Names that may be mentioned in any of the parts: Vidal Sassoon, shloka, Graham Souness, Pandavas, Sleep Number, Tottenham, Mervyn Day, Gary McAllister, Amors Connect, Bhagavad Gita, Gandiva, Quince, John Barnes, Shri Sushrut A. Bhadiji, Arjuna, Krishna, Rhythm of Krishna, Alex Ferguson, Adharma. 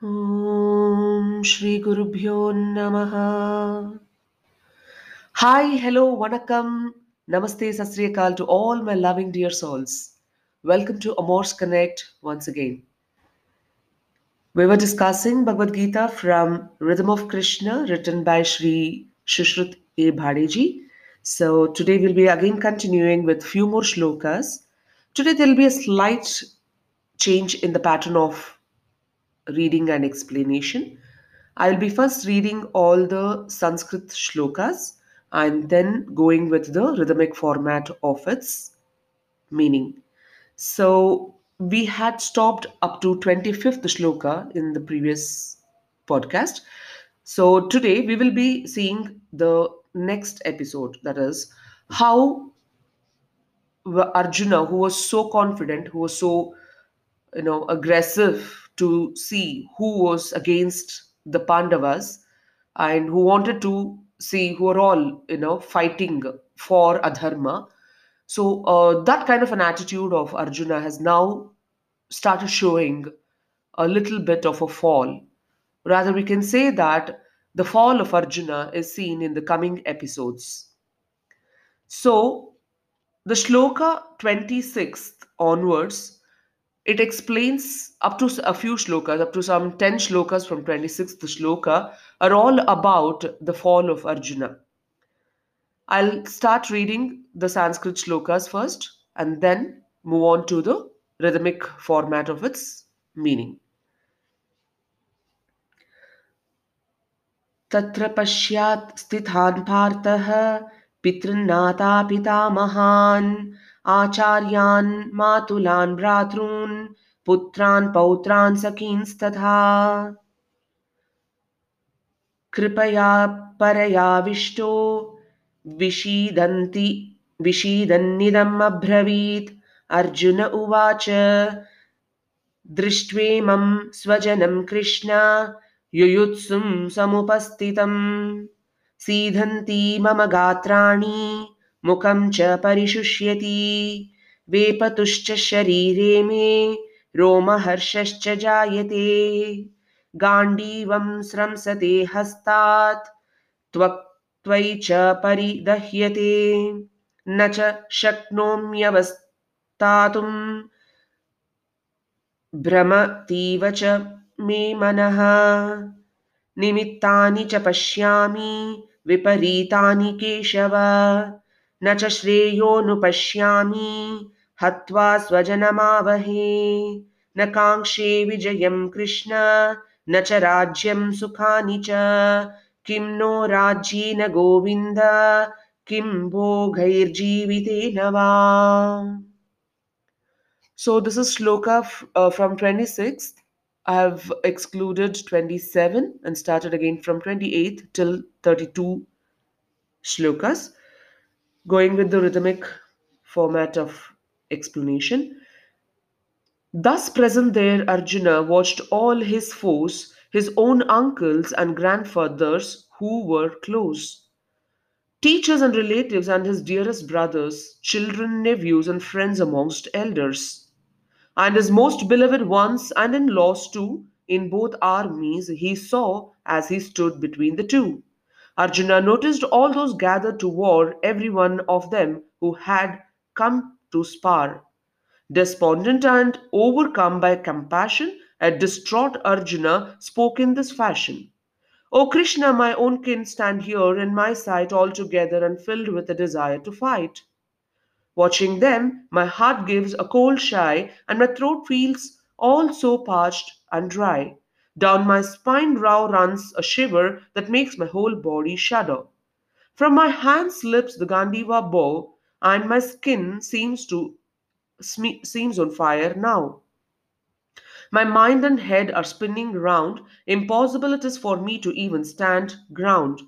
Om Shri Gurubhyo Namaha. Hi, hello, vanakkam, namaste, satsriyakal to all my loving dear souls. Welcome to Amors Connect once again. We were discussing Bhagavad Gita from Rhythm of Krishna, written by Shri Sushrut A. Bhadiji. So today we'll be again continuing with few more shlokas. Today there will be a slight change in the pattern of reading and explanation. I will be first reading all the Sanskrit shlokas and then going with the rhythmic format of its meaning. So we had stopped up to 25th shloka in the previous podcast. So today we will be seeing the next episode, that is how Arjuna, who was so confident, who was so aggressive to see who was against the Pandavas and who wanted to see who are all, fighting for Adharma. So that kind of an attitude of Arjuna has now started showing a little bit of a fall. Rather, we can say that the fall of Arjuna is seen in the coming episodes. So the shloka 26th onwards, it explains up to a few shlokas, up to some 10 shlokas from 26th shloka are all about the fall of Arjuna. I'll start reading the Sanskrit shlokas first and then move on to the rhythmic format of its meaning. Tatra pashyat stithan partah pitranata pitamahan Acharyan matulan bratrun putran pautran sakinstatha kripaya paraya vishto vishidanti vishidannidam abhravit Arjuna uvacha drishtveemam svajanam Krishna yuyutsum samupastitam sidhanti mama gatrani Mukam cha parishushiyati vepatuscha sharire me roma harshascha jayate gandivam sramsate hastat tvai cha paridahyate nacha shaknomyavastatum brahmativa cha me manaha nimittani cha pashyami viparitani keshava Nacha shreyo nupashyami hatva svajanamavahe nakankshe vijayam Krishna nacha rajyam sukhani cha kim no rajyena govinda kim bhogair jivite nava. So this is shloka from 26th. I have excluded 27 and started again from 28 till 32 shlokas. Going with the rhythmic format of explanation. Thus present there, Arjuna watched all his foes, his own uncles and grandfathers who were close, teachers and relatives and his dearest brothers, children, nephews and friends amongst elders, and his most beloved ones and in-laws too, in both armies he saw as he stood between the two. Arjuna noticed all those gathered to war, every one of them who had come to spar. Despondent and overcome by compassion, a distraught Arjuna spoke in this fashion. O Krishna, my own kin stand here in my sight altogether and filled with a desire to fight. Watching them, my heart gives a cold sigh and my throat feels all so parched and dry. Down my spine brow runs a shiver that makes my whole body shudder. From my hand slips the Gandiva bow, and my skin seems on fire now. My mind and head are spinning round. Impossible it is for me to even stand ground.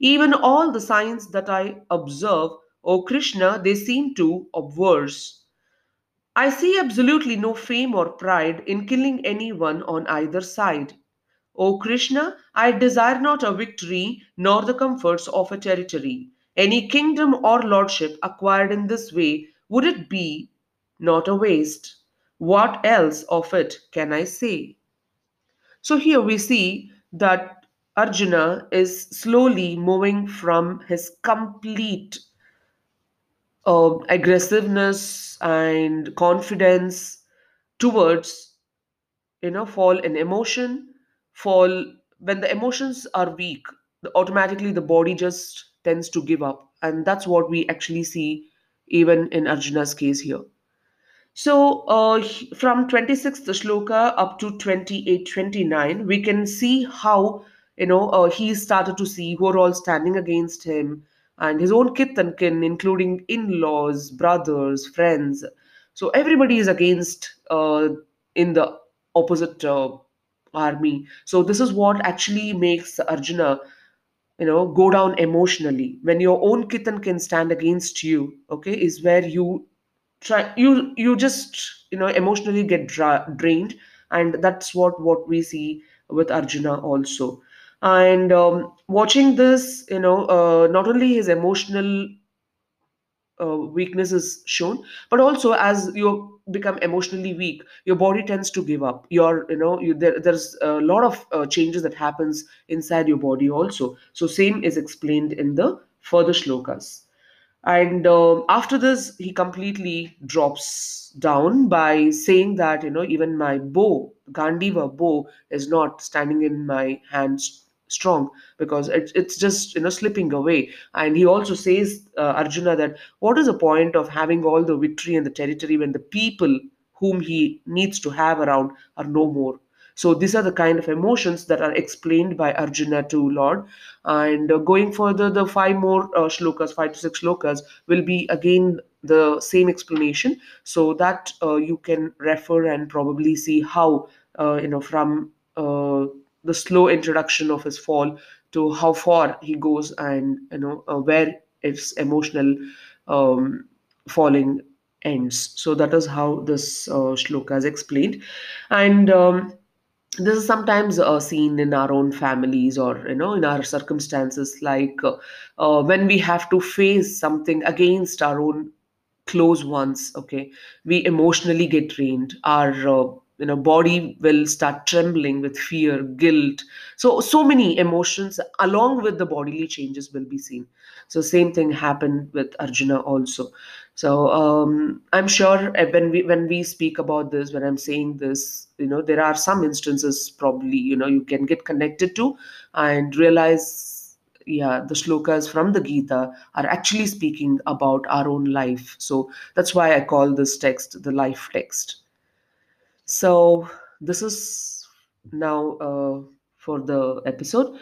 Even all the signs that I observe, O Krishna, they seem to obverse. I see absolutely no fame or pride in killing anyone on either side. O Krishna, I desire not a victory nor the comforts of a territory. Any kingdom or lordship acquired in this way, would it be not a waste? What else of it can I say? So here we see that Arjuna is slowly moving from his complete aggressiveness and confidence towards, fall in emotion, when the emotions are weak, automatically the body just tends to give up. And that's what we actually see even in Arjuna's case here. So from 26th shloka up to 28-29, we can see how, he started to see who are all standing against him, and his own kith and kin, including in-laws, brothers, friends. So everybody is against in the opposite army. So this is what actually makes Arjuna, go down emotionally. When your own kith and kin stand against you, okay, is where you try, you just, emotionally get drained. And that's what we see with Arjuna also. And watching this, not only his emotional weakness is shown, but also as you become emotionally weak, your body tends to give up. There's a lot of changes that happens inside your body also. So same is explained in the further shlokas. And after this, he completely drops down by saying that, even my bow, Gandiva bow, is not standing in my hands strong, because it's just, slipping away. And he also says, Arjuna, that what is the point of having all the victory and the territory when the people whom he needs to have around are no more? So these are the kind of emotions that are explained by Arjuna to Lord. And going further, the five more shlokas, 5 to 6 shlokas, will be again the same explanation, so that you can refer and probably see how, from the slow introduction of his fall to how far he goes, and, where its emotional falling ends. So that is how this shloka is explained. And this is sometimes seen in our own families or, in our circumstances, like when we have to face something against our own close ones, okay, we emotionally get drained. Our, body will start trembling with fear, guilt. So many emotions along with the bodily changes will be seen. So same thing happened with Arjuna also. So I'm sure when we speak about this, when I'm saying this, there are some instances probably, you can get connected to and realize, yeah, the shlokas from the Gita are actually speaking about our own life. So that's why I call this text the life text. So this is now for the episode.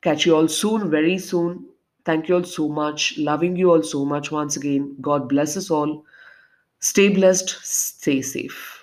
Catch you all soon, very soon. Thank you all so much. Loving you all so much once again. God bless us all. Stay blessed. Stay safe.